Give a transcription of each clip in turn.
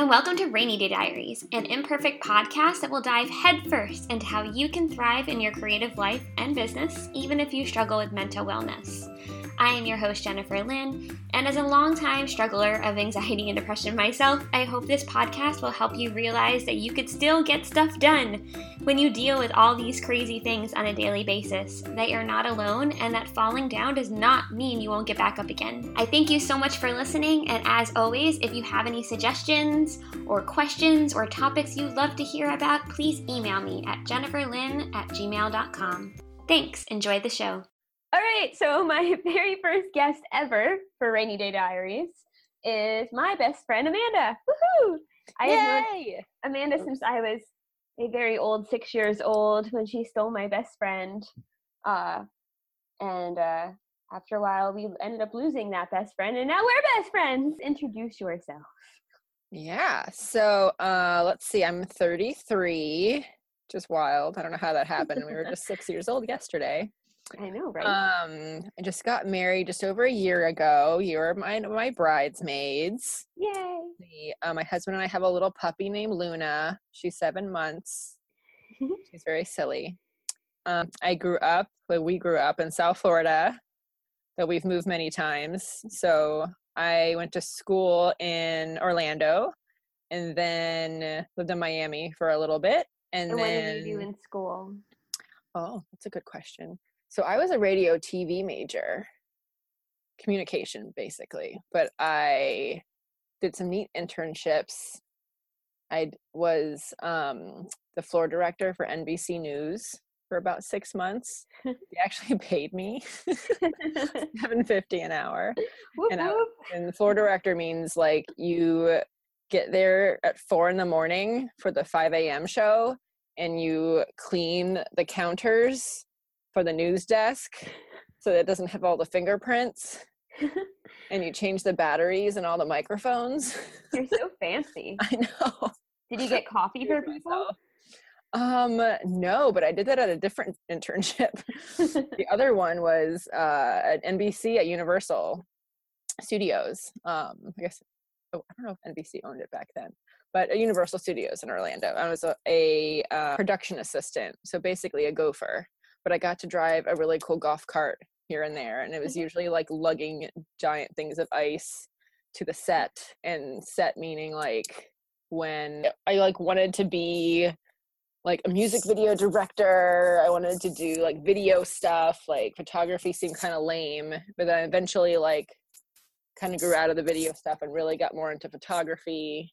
And welcome to Rainy Day Diaries, an imperfect podcast that will dive headfirst into how you can thrive in your creative life and business, even if you struggle with mental wellness. I am your host, Jennifer Lynn, and as a longtime struggler of anxiety and depression myself, I hope this podcast will help you realize that you could still get stuff done when you deal with all these crazy things on a daily basis, that you're not alone, and that falling down does not mean you won't get back up again. I thank you so much for listening, and as always, if you have any suggestions or questions or topics you'd love to hear about, please email me at jenniferlynn@gmail.com. Thanks. Enjoy the show. All right, so my very first guest ever for Rainy Day Diaries is my best friend, Amanda. Woohoo! I have known Amanda since I was a very old 6 years old when she stole my best friend. After a while, we ended up losing that best friend, and now we're best friends. Introduce yourself. Yeah, so let's see, I'm 33, which is wild. I don't know how that happened. We were just 6 years old yesterday. I know, right? I just got married just over a year ago. You were my bridesmaids. Yay! My husband and I have a little puppy named Luna. She's 7 months. She's very silly. We grew up in South Florida, but we've moved many times. So I went to school in Orlando and then lived in Miami for a little bit. And then, what did you do in school? Oh, that's a good question. So I was a radio TV major, communication basically, but I did some neat internships. I was the floor director for NBC News for about 6 months. They actually paid me $7.50 an hour. Whoop, and, whoop. And the floor director means like you get there at 4 a.m. for the 5 a.m. show and you clean the counters for the news desk so that it doesn't have all the fingerprints and you change the batteries and all the microphones. You're so fancy. I know. Did you get coffee for people? No, but I did that at a different internship. The other one was at NBC at Universal Studios. I guess, I don't know if NBC owned it back then, but at Universal Studios in Orlando. I was a production assistant, so basically a gopher. But I got to drive a really cool golf cart here and there. And it was usually like lugging giant things of ice to the set, and set meaning like when I like wanted to be like a music video director, I wanted to do like video stuff, like photography seemed kind of lame, but then I eventually like kind of grew out of the video stuff and really got more into photography.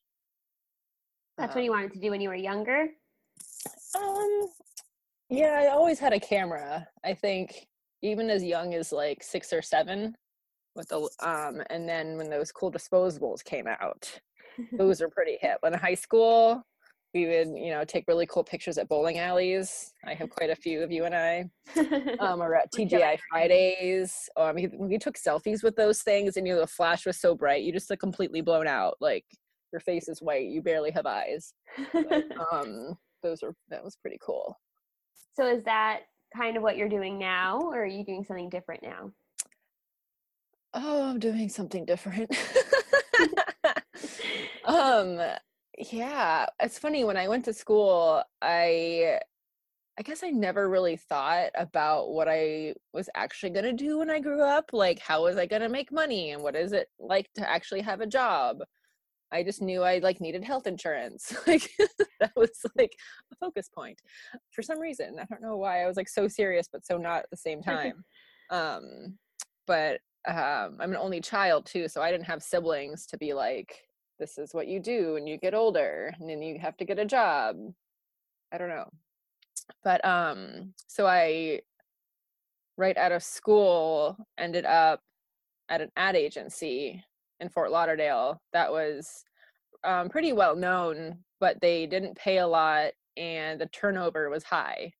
That's what you wanted to do when you were younger? Yeah, I always had a camera, I think, even as young as like 6 or 7 with the and then when those cool disposables came out, those were pretty hip. In high school, we would, take really cool pictures at bowling alleys. I have quite a few of you and I, or at TGI Fridays. We took selfies with those things and the flash was so bright, you just look completely blown out. Like your face is white, you barely have eyes. But, that was pretty cool. So is that kind of what you're doing now, or are you doing something different now? Oh, I'm doing something different. Yeah, it's funny. When I went to school, I guess I never really thought about what I was actually going to do when I grew up. Like, how was I going to make money, and what is it like to actually have a job? I just knew I needed health insurance. That was a focus point for some reason. I don't know why I was so serious, but so not at the same time. I'm an only child too. So I didn't have siblings to be this is what you do when you get older and then you have to get a job. I don't know. But, so I, right out of school, ended up at an ad agency in Fort Lauderdale that was pretty well known, but they didn't pay a lot and the turnover was high,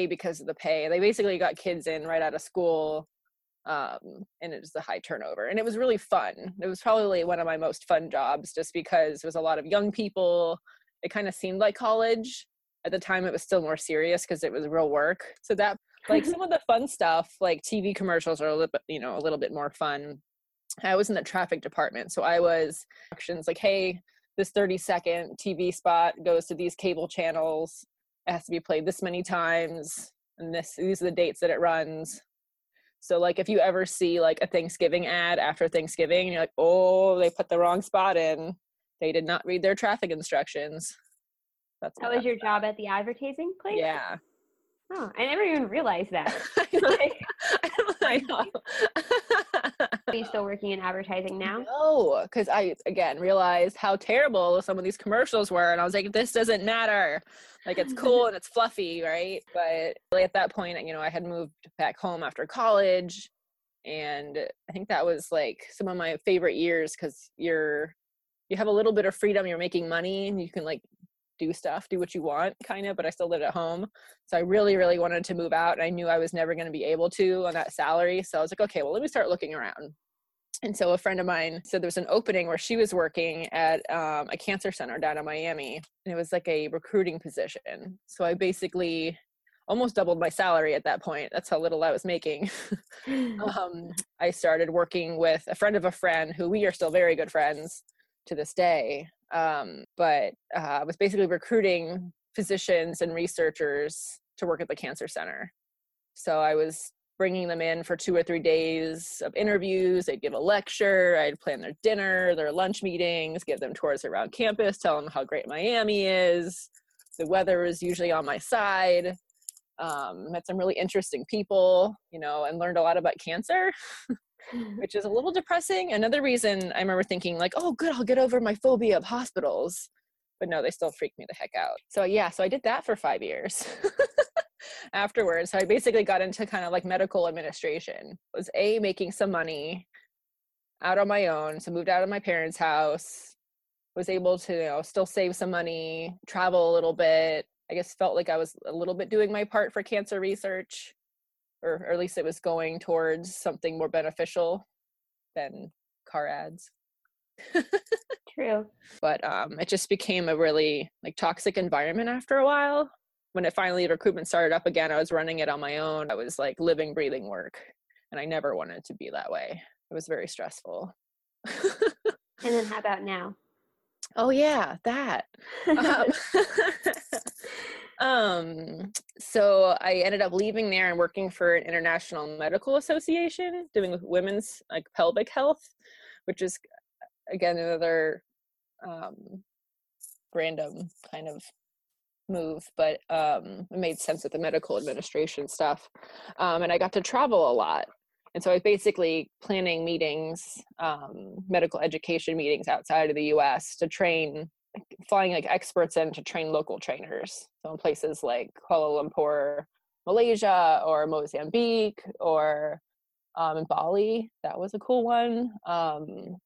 because of the pay. They basically got kids in right out of school, and it was a high turnover, and it was really fun. It was probably one of my most fun jobs just because there was a lot of young people. It kind of seemed like college. At the time it was still more serious because it was real work. So that some of the fun stuff, TV commercials are a little bit more fun. I was in the traffic department. So I was actions like, hey, this 30-second TV spot goes to these cable channels. It has to be played this many times. And these are the dates that it runs. So like, if you ever see like a Thanksgiving ad after Thanksgiving, and you're like, oh, they put the wrong spot in. They did not read their traffic instructions. That was your job at the advertising place? Yeah. Oh, I never even realized that. Are you still working in advertising now? No, because I, again, realized how terrible some of these commercials were. And I was like, this doesn't matter. Like, it's cool and it's fluffy, right? But really at that point, you know, I had moved back home after college. And I think that was, like, some of my favorite years because you have a little bit of freedom. You're making money and you can, like, do stuff, do what you want, kind of, but I still lived at home. So I really, really wanted to move out, and I knew I was never going to be able to on that salary. So I was like, okay, well, let me start looking around. And so a friend of mine said there was an opening where she was working at a cancer center down in Miami, and it was like a recruiting position. So I basically almost doubled my salary at that point. That's how little I was making. I started working with a friend of a friend who we are still very good friends to this day. I was basically recruiting physicians and researchers to work at the cancer center. So I was bringing them in for 2 or 3 days of interviews. I'd give a lecture. I'd plan their dinner, their lunch meetings, give them tours around campus, tell them how great Miami is. The weather is usually on my side. Met some really interesting people, you know, and learned a lot about cancer. Which is a little depressing. Another reason I remember thinking like, oh, good, I'll get over my phobia of hospitals. But no, they still freaked me the heck out. So yeah, so I did that for 5 years afterwards. So I basically got into kind of like medical administration. I was making some money out on my own. So moved out of my parents' house, was able to, you know, still save some money, travel a little bit. I guess felt like I was a little bit doing my part for cancer research. Or at least it was going towards something more beneficial than car ads. True. But it just became a really like toxic environment after a while. When it finally recruitment started up again, I was running it on my own. I was like living, breathing work. And I never wanted to be that way. It was very stressful. And then how about now? Oh yeah, that. So I ended up leaving there and working for an international medical association doing with women's like pelvic health, which is again, another, random kind of move, but, it made sense with the medical administration stuff. And I got to travel a lot. And so I was basically planning meetings, medical education meetings outside of the US to train flying like experts in to train local trainers. So in places like Kuala Lumpur, Malaysia, or Mozambique, or in Bali, that was a cool one. And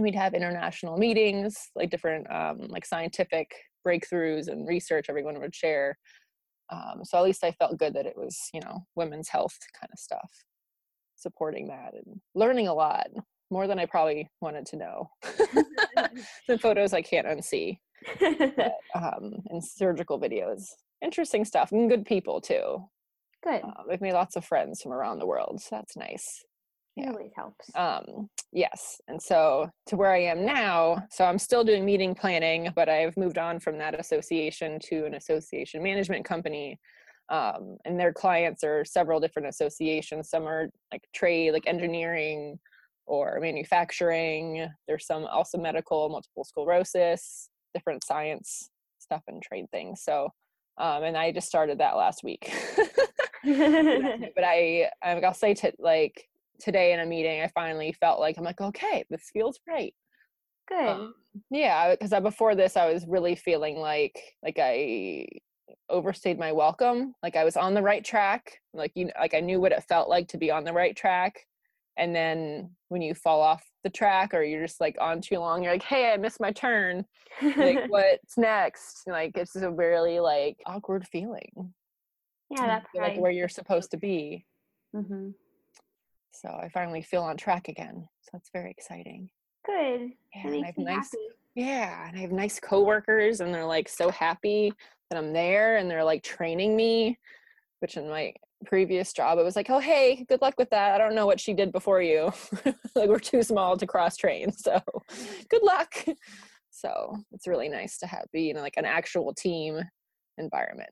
we'd have international meetings, like different like scientific breakthroughs and research everyone would share. So at least I felt good that it was, you know, women's health kind of stuff, supporting that and learning a lot. More than I probably wanted to know. The photos I can't unsee. But, and surgical videos. Interesting stuff. And good people, too. Good. We've made lots of friends from around the world, so that's nice. Yeah. It always helps. Yes. And so to where I am now, so I'm still doing meeting planning, but I've moved on from that association to an association management company. And their clients are several different associations. Some are like trade, like engineering, or manufacturing. There's some also medical, multiple sclerosis, different science stuff and trade things. So, and I just started that last week. But I'll say like today in a meeting, I finally felt like, I'm like, okay, this feels right. Good. Yeah. Cause before this, I was really feeling like I overstayed my welcome. Like I was on the right track. Like, you know, like I knew what it felt like to be on the right track. And then when you fall off the track or you're just like on too long, you're like, hey, I missed my turn. Like, what's next? And like, it's a really like awkward feeling. Yeah, that's right. Like where you're supposed to be. Mm-hmm. So I finally feel on track again. So that's very exciting. Good. Yeah, that makes me happy. Yeah. And I have nice coworkers and they're like so happy that I'm there and they're like training me, which in my previous job, it was like, oh, hey, good luck with that. I don't know what she did before you. Like, we're too small to cross train, so good luck. So it's really nice to have, be, you know, like an actual team environment.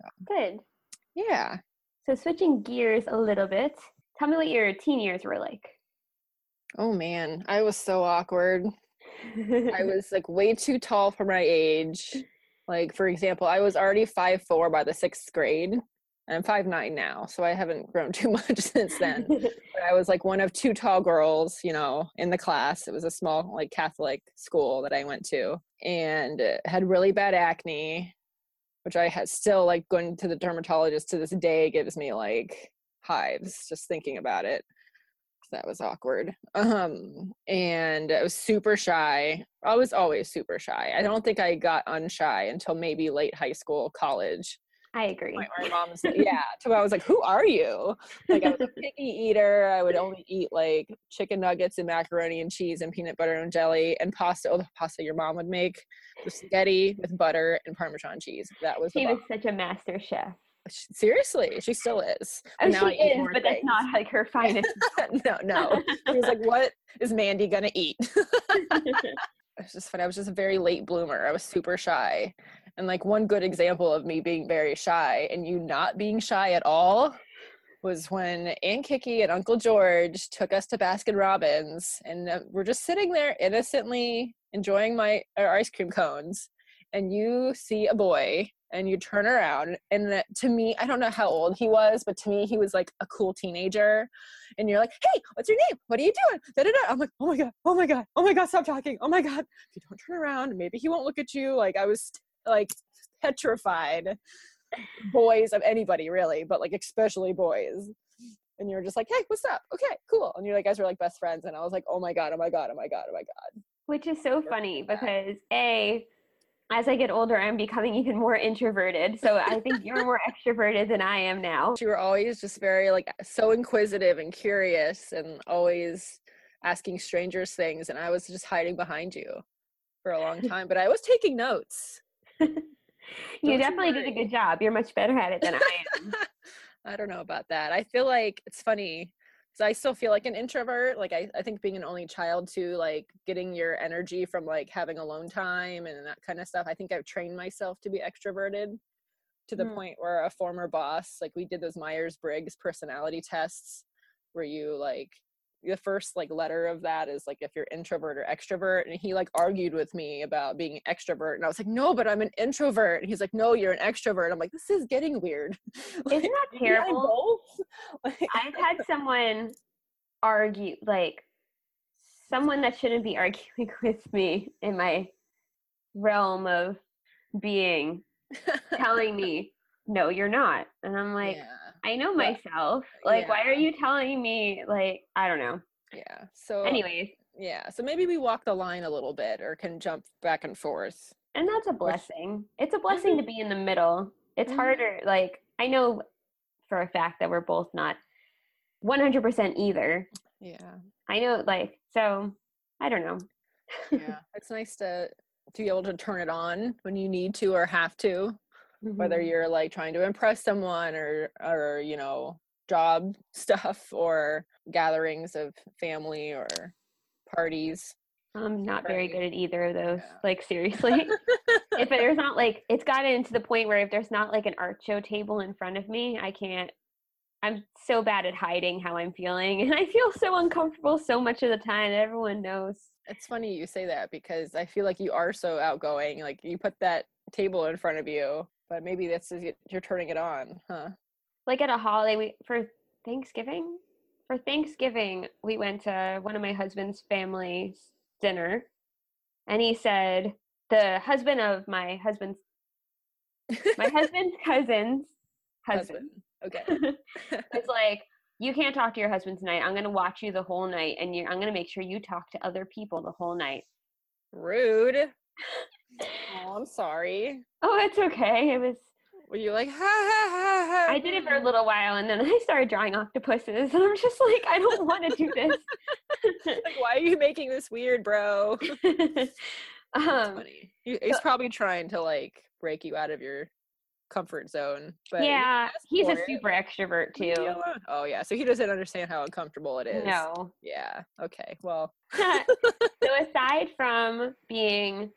So. Good. Yeah. So switching gears a little bit, tell me what your teen years were like. Oh man, I was so awkward. I was like way too tall for my age. Like, for example, I was already 5'4" by the sixth grade, and I'm 5'9" now, so I haven't grown too much since then. But I was like one of two tall girls, you know, in the class. It was a small, like, Catholic school that I went to, and had really bad acne, which I had still, like, going to the dermatologist to this day gives me like hives just thinking about it. That was awkward. And I was super shy. I was always super shy. I don't think I got unshy until maybe late high school, college. I agree. My mom's yeah. So I was like, who are you? Like, I was a picky eater. I would only eat like chicken nuggets and macaroni and cheese and peanut butter and jelly and pasta. Oh, the pasta your mom would make. The spaghetti with butter and Parmesan cheese. That was She was such a master chef. Seriously, she still is. Oh, now she is, but that's not like her finest. No. She was like, what is Mandy gonna eat? It was just funny. I was just a very late bloomer. I was super shy. And like one good example of me being very shy and you not being shy at all was when Aunt Kiki and Uncle George took us to Baskin Robbins, and we're just sitting there innocently enjoying our ice cream cones, and you see a boy and you turn around, and to me, I don't know how old he was, but to me, he was like a cool teenager. And you're like, hey, what's your name? What are you doing? Da-da-da. I'm like, oh my God, stop talking. Oh my God. If you don't turn around, maybe he won't look at you. Like, I was like petrified boys of anybody really, but like especially boys. And you're just like, hey, what's up? Okay, cool. And you're like, guys were like best friends. And I was like, oh my God. Which is so funny because as I get older, I'm becoming even more introverted. So I think you're more extroverted than I am now. You were always just very, like, so inquisitive and curious and always asking strangers things. And I was just hiding behind you for a long time. But I was taking notes. You definitely did a good job. You're much better at it than I am. I don't know about that. I feel like it's funny. So I still feel like an introvert. Like, I think being an only child too, like getting your energy from like having alone time and that kind of stuff. I think I've trained myself to be extroverted to the point where a former boss, like we did those Myers-Briggs personality tests where you like, the first like letter of that is like if you're introvert or extrovert. And he like argued with me about being an extrovert. And I was like, no, but I'm an introvert. And he's like, no, you're an extrovert. I'm like, this is getting weird. Like, isn't that terrible? I've had someone argue, like someone that shouldn't be arguing with me in my realm of being telling me, no, you're not. And I'm like, yeah. I know myself. Like, why are you telling me? Like, I don't know. Yeah. So anyways. Yeah. So maybe we walk the line a little bit or can jump back and forth. And that's a blessing. It's a blessing to be in the middle. It's harder. Like, I know for a fact that we're both not 100% either. Yeah. I know, like, so I don't know. Yeah. It's nice to be able to turn it on when you need to or have to. Whether you're like trying to impress someone or you know, job stuff or gatherings of family or parties. I'm not very good at either of those. Yeah. Like, seriously. If there's not like, it's gotten to the point where if there's not like an art show table in front of me, I'm so bad at hiding how I'm feeling, and I feel so uncomfortable so much of the time. Everyone knows. It's funny you say that because I feel like you are so outgoing. Like, you put that table in front of you. But maybe this is, you're turning it on, huh? Like at a holiday, for Thanksgiving, we went to one of my husband's family's dinner. And he said, the husband of my husband's cousin's husband. Okay. It's like, you can't talk to your husband tonight. I'm going to watch you the whole night. And I'm going to make sure you talk to other people the whole night. Rude. Oh, I'm sorry. Oh, it's okay. It was. Were you like, ha, ha, ha, ha? I did it for a little while, and then I started drawing octopuses, and I'm just like, I don't want to do this. Like, why are you making this weird, bro? That's funny. He's probably trying to, like, break you out of your comfort zone. But yeah, he's a super extrovert too. Yeah. Oh yeah, so he doesn't understand how uncomfortable it is. No. Yeah. Okay. Well. So aside from being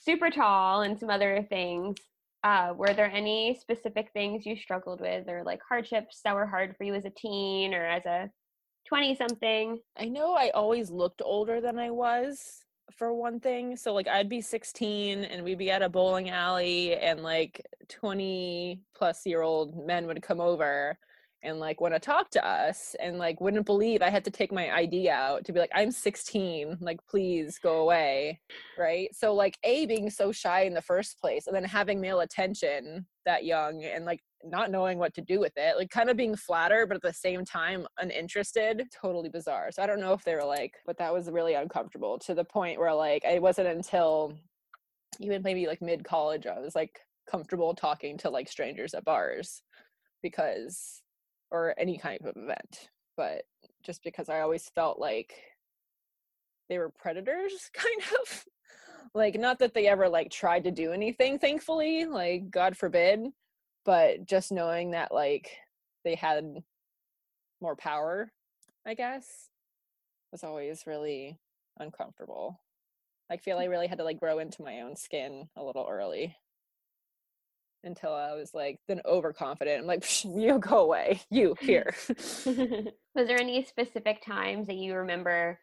super tall and some other things, were there any specific things you struggled with, or like hardships that were hard for you as a teen or as a 20-something? I know I always looked older than I was, for one thing. So like I'd be 16 and we'd be at a bowling alley and like 20-plus-year-old men would come over and like want to talk to us, and like wouldn't believe I had to take my ID out to be like, I'm 16, like please go away, right? So like being so shy in the first place, and then having male attention that young and like not knowing what to do with it, like kind of being flattered but at the same time uninterested, totally bizarre. So I don't know if they were like, but that was really uncomfortable to the point where like it wasn't until even maybe like mid-college I was like comfortable talking to like strangers at bars, because or any kind of event, but just because I always felt like they were predators, kind of. Like, not that they ever like tried to do anything, thankfully, like God forbid, but just knowing that like they had more power, I guess, was always really uncomfortable. I feel I really had to like grow into my own skin a little early, until I was like then overconfident. I'm like, you go away, you here. Was there any specific times that you remember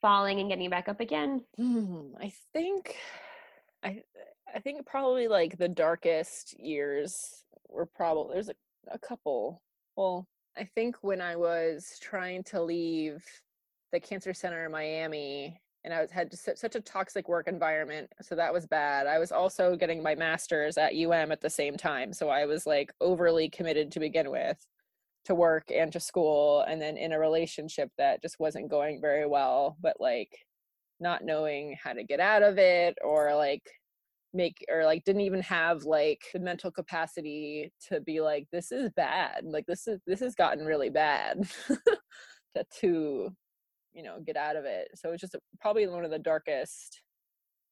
falling and getting back up again? I think probably like the darkest years were probably, there's a couple. Well, I think when I was trying to leave the cancer center in Miami, and I had such a toxic work environment, so that was bad. I was also getting my master's at UM at the same time, so I was like overly committed to begin with, to work and to school, and then in a relationship that just wasn't going very well, but like not knowing how to get out of it, or like didn't even have like the mental capacity to be like, this is bad, like this has gotten really bad to you know, get out of it. So it was just probably one of the darkest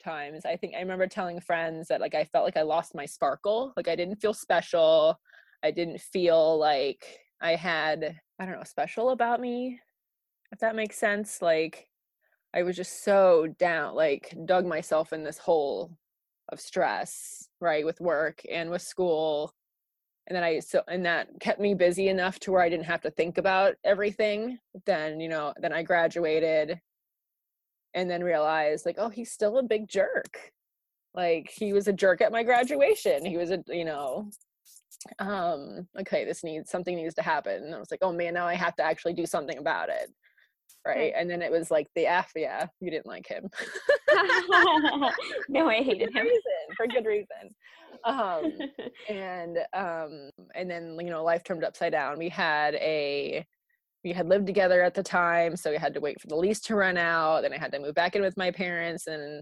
times. I think I remember telling friends that like I felt like I lost my sparkle, like I didn't feel special, I didn't feel like I had, I don't know, special about me, if that makes sense. Like I was just so down, like dug myself in this hole of stress, right, with work and with school, and then and that kept me busy enough to where I didn't have to think about everything. Then I graduated and then realized like, oh, he's still a big jerk. Like he was a jerk at my graduation. He was okay, something needs to happen. And I was like, oh man, now I have to actually do something about it. Right. And then it was like you didn't like him. No, I hated him. For good reason. And then, you know, life turned upside down. We had lived together at the time, so we had to wait for the lease to run out. Then I had to move back in with my parents. And,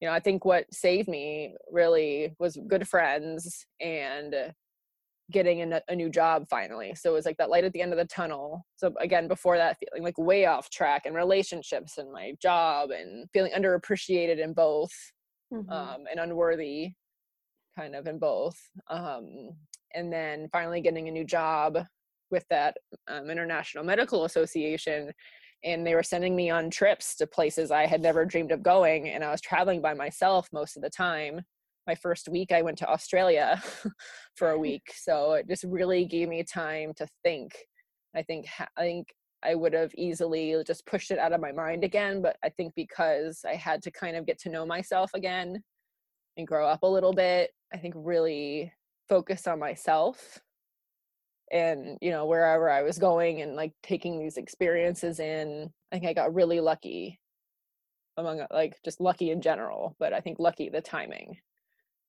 you know, I think what saved me really was good friends and getting a new job finally. So it was like that light at the end of the tunnel. So again, before that, feeling like way off track in relationships and my job, and feeling underappreciated in both, and unworthy kind of in both. And then finally getting a new job with that International Medical Association. And they were sending me on trips to places I had never dreamed of going. And I was traveling by myself most of the time. My first week, I went to Australia for a week. So it just really gave me time to think. I think I would have easily just pushed it out of my mind again, but I think because I had to kind of get to know myself again and grow up a little bit, I think really focus on myself and, you know, wherever I was going and like taking these experiences in. I think I got really lucky, just lucky in general, but I think lucky the timing.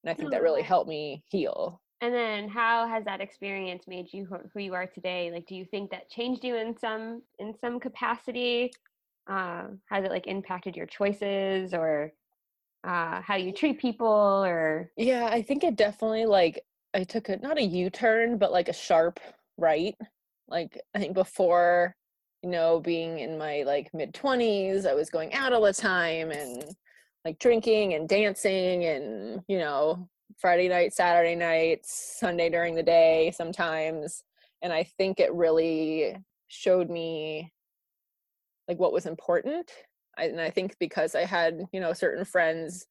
And I think that really helped me heal. And then how has that experience made you who you are today? Like, do you think that changed you in some capacity? Has it like impacted your choices or how you treat people or? Yeah, I think it definitely, like, I took not a U-turn, but like a sharp right. Like, I think before, you know, being in my like mid-20s, I was going out all the time and like drinking and dancing and, you know, Friday night, Saturday night, Sunday during the day sometimes. And I think it really showed me like what was important. And I think because I had, you know, certain friends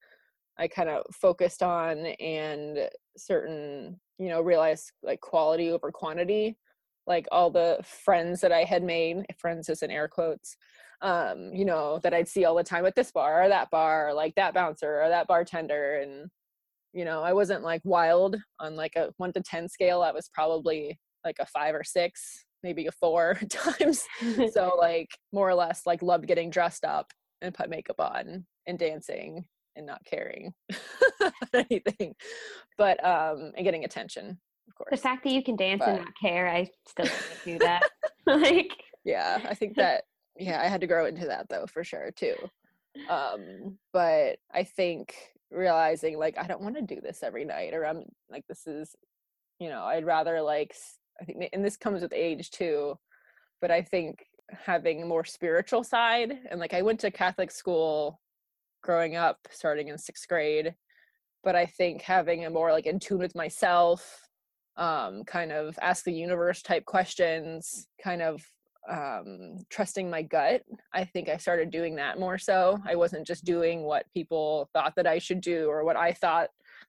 I kind of focused on, and certain, you know, realized like quality over quantity, like all the friends that I had made, friends is in air quotes, you know, that I'd see all the time at this bar, or like that bouncer or that bartender. And, you know, I wasn't like wild on like a 1 to 10 scale. I was probably like a 5 or 6, maybe a 4 times. So like more or less like loved getting dressed up and put makeup on and dancing and not caring anything, but and getting attention, of course. The fact that you can dance and not care, I still can't do that. Like, yeah, I think that, yeah, I had to grow into that though for sure too. But I think realizing like I don't want to do this every night, or I'm like, this is, you know, I'd rather like, I think, and this comes with age too, but I think having a more spiritual side, and like I went to Catholic school growing up starting in 6th grade, but I think having a more like in tune with myself, kind of ask the universe type questions, kind of trusting my gut. I think I started doing that more so. I wasn't just doing what people thought that I should do, or what I thought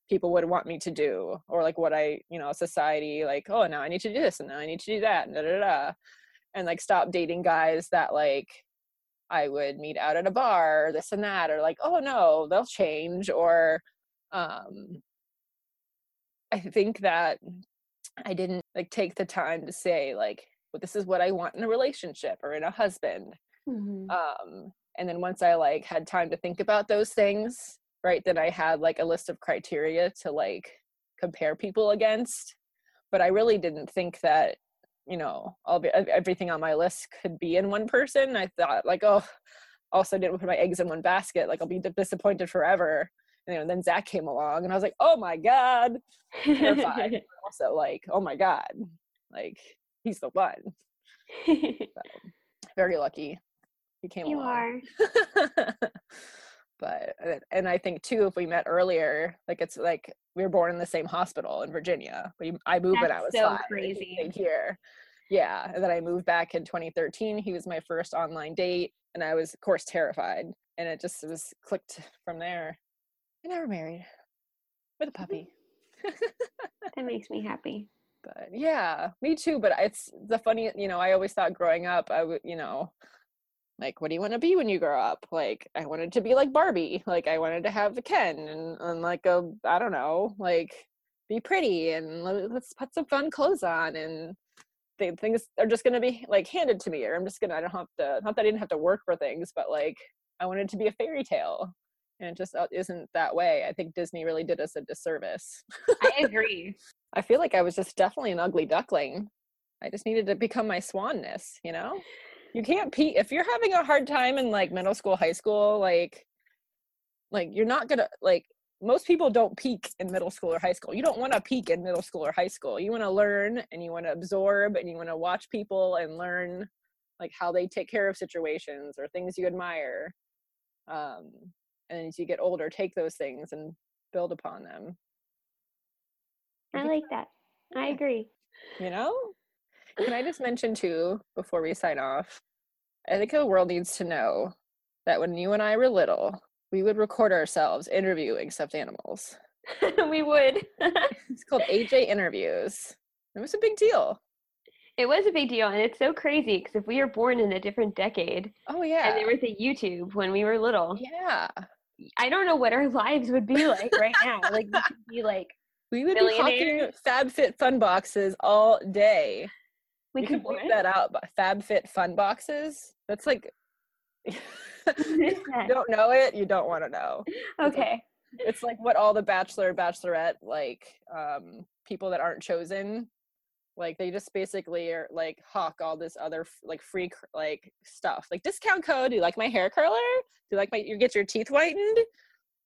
people would want me to do, or like what I, you know, society, like, oh, now I need to do this and now I need to do that and da da da. And like stop dating guys that like I would meet out at a bar, or this and that, or like, oh no, they'll change. Or I think that I didn't like take the time to say like, well, this is what I want in a relationship or in a husband. Mm-hmm. And then once I like had time to think about those things, right, then I had like a list of criteria to like compare people against. But I really didn't think that, you know, everything on my list could be in one person. I thought like, oh, also didn't put my eggs in one basket. Like I'll be disappointed forever. You know, and then Zach came along and I was like, oh my God, terrified. Also like, oh my God, like he's the one. So, very lucky he came along. You are. But, and I think too, if we met earlier, like it's like we were born in the same hospital in Virginia. I moved when I was 5. That's so crazy. Here. Yeah. And then I moved back in 2013. He was my first online date. And I was, of course, terrified. And it just was clicked from there. And I were married with a puppy. That makes me happy. But yeah, me too. But it's the funny, you know, I always thought growing up, I would, you know, like, what do you want to be when you grow up? Like, I wanted to be like Barbie. Like, I wanted to have the Ken and like, a, I don't know, like, be pretty and let's put some fun clothes on. And things are just going to be like handed to me, or I'm just going to, I don't have to, not that I didn't have to work for things, but like, I wanted to be a fairy tale. And it just isn't that way. I think Disney really did us a disservice. I agree. I feel like I was just definitely an ugly duckling. I just needed to become my swanness, you know? You can't if you're having a hard time in like middle school, high school, like you're not gonna, like most people don't peak in middle school or high school. You don't want to peak in middle school or high school. You want to learn and you want to absorb and you want to watch people and learn like how they take care of situations or things you admire. And as you get older, take those things and build upon them. I like that. I agree. You know? Can I just mention too, before we sign off, I think the world needs to know that when you and I were little, we would record ourselves interviewing stuffed animals. We would. It's called AJ Interviews. It was a big deal. It was a big deal, and it's so crazy because if we were born in a different decade. Oh, yeah. And there was a YouTube when we were little. Yeah. I don't know what our lives would be like right now. Like, we could be like, we would be talking FabFitFun boxes all day. We could work that out, but FabFitFun boxes, that's like, if you don't know it, you don't want to know. Okay. It's like what all the bachelor, bachelorette, like people that aren't chosen, like they just basically are like hawk all this other like free like stuff. Like discount code, do you like my hair curler? Do you like you get your teeth whitened?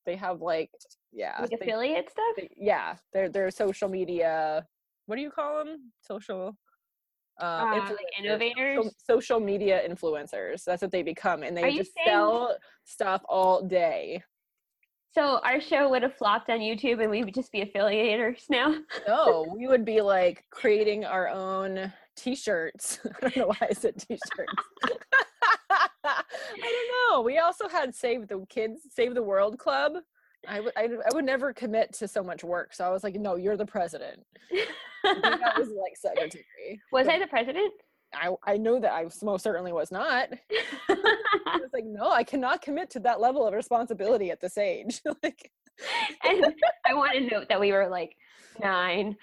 They have like, yeah. Like affiliate stuff? Yeah. They're social media, what do you call them? Social... like innovators, social media influencers. That's what they become, and they just sell stuff all day. So our show would have flopped on YouTube and we would just be affiliators now. No, we would be like creating our own t-shirts. I don't know why I said t-shirts. I don't know. We also had Save the Kids, Save the World Club. I would never commit to so much work. So I was like, no, you're the president. I was like secretary. Was I the president? I know that I most certainly was not. I was like, no, I cannot commit to that level of responsibility at this age. Like, and I want to note that we were like 9.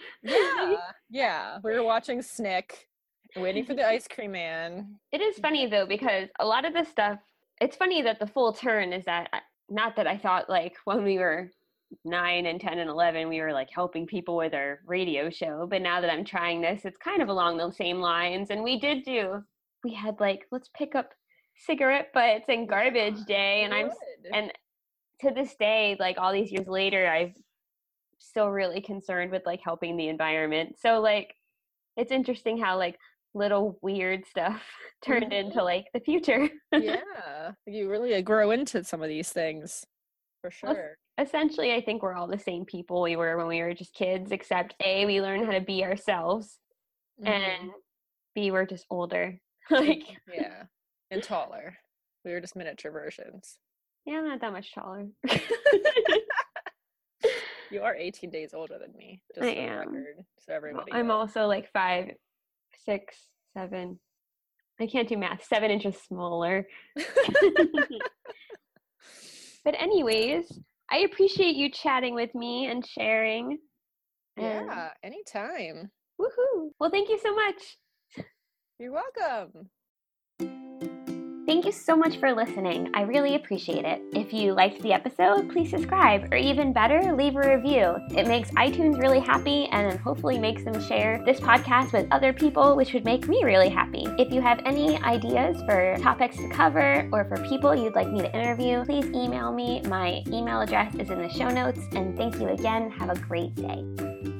Yeah. We were watching Snick, waiting for the ice cream man. It is funny though, because a lot of the stuff, it's funny that the full turn is that, not that I thought like when we were 9 and 10 and 11 we were like helping people with our radio show, but now that I'm trying this, it's kind of along those same lines. And we had like, let's pick up cigarette butts and garbage day, and and to this day, like all these years later, I'm still really concerned with like helping the environment. So like it's interesting how like little weird stuff turned into like the future. Yeah, you really grow into some of these things for sure. Essentially, I think we're all the same people we were when we were just kids, except A, we learned how to be ourselves, and B, we're just older. Like, yeah, and taller. We were just miniature versions. Yeah, I'm not that much taller. You are 18 days older than me. Just I am. Record, so everybody I'm knows. Also like 5, 6, 7. I can't do math. 7 inches smaller. But anyways, I appreciate you chatting with me and sharing. Yeah, anytime. Woohoo! Well, thank you so much. You're welcome. Thank you so much for listening. I really appreciate it. If you liked the episode, please subscribe, or even better, leave a review. It makes iTunes really happy and hopefully makes them share this podcast with other people, which would make me really happy. If you have any ideas for topics to cover or for people you'd like me to interview, please email me. My email address is in the show notes. And thank you again. Have a great day.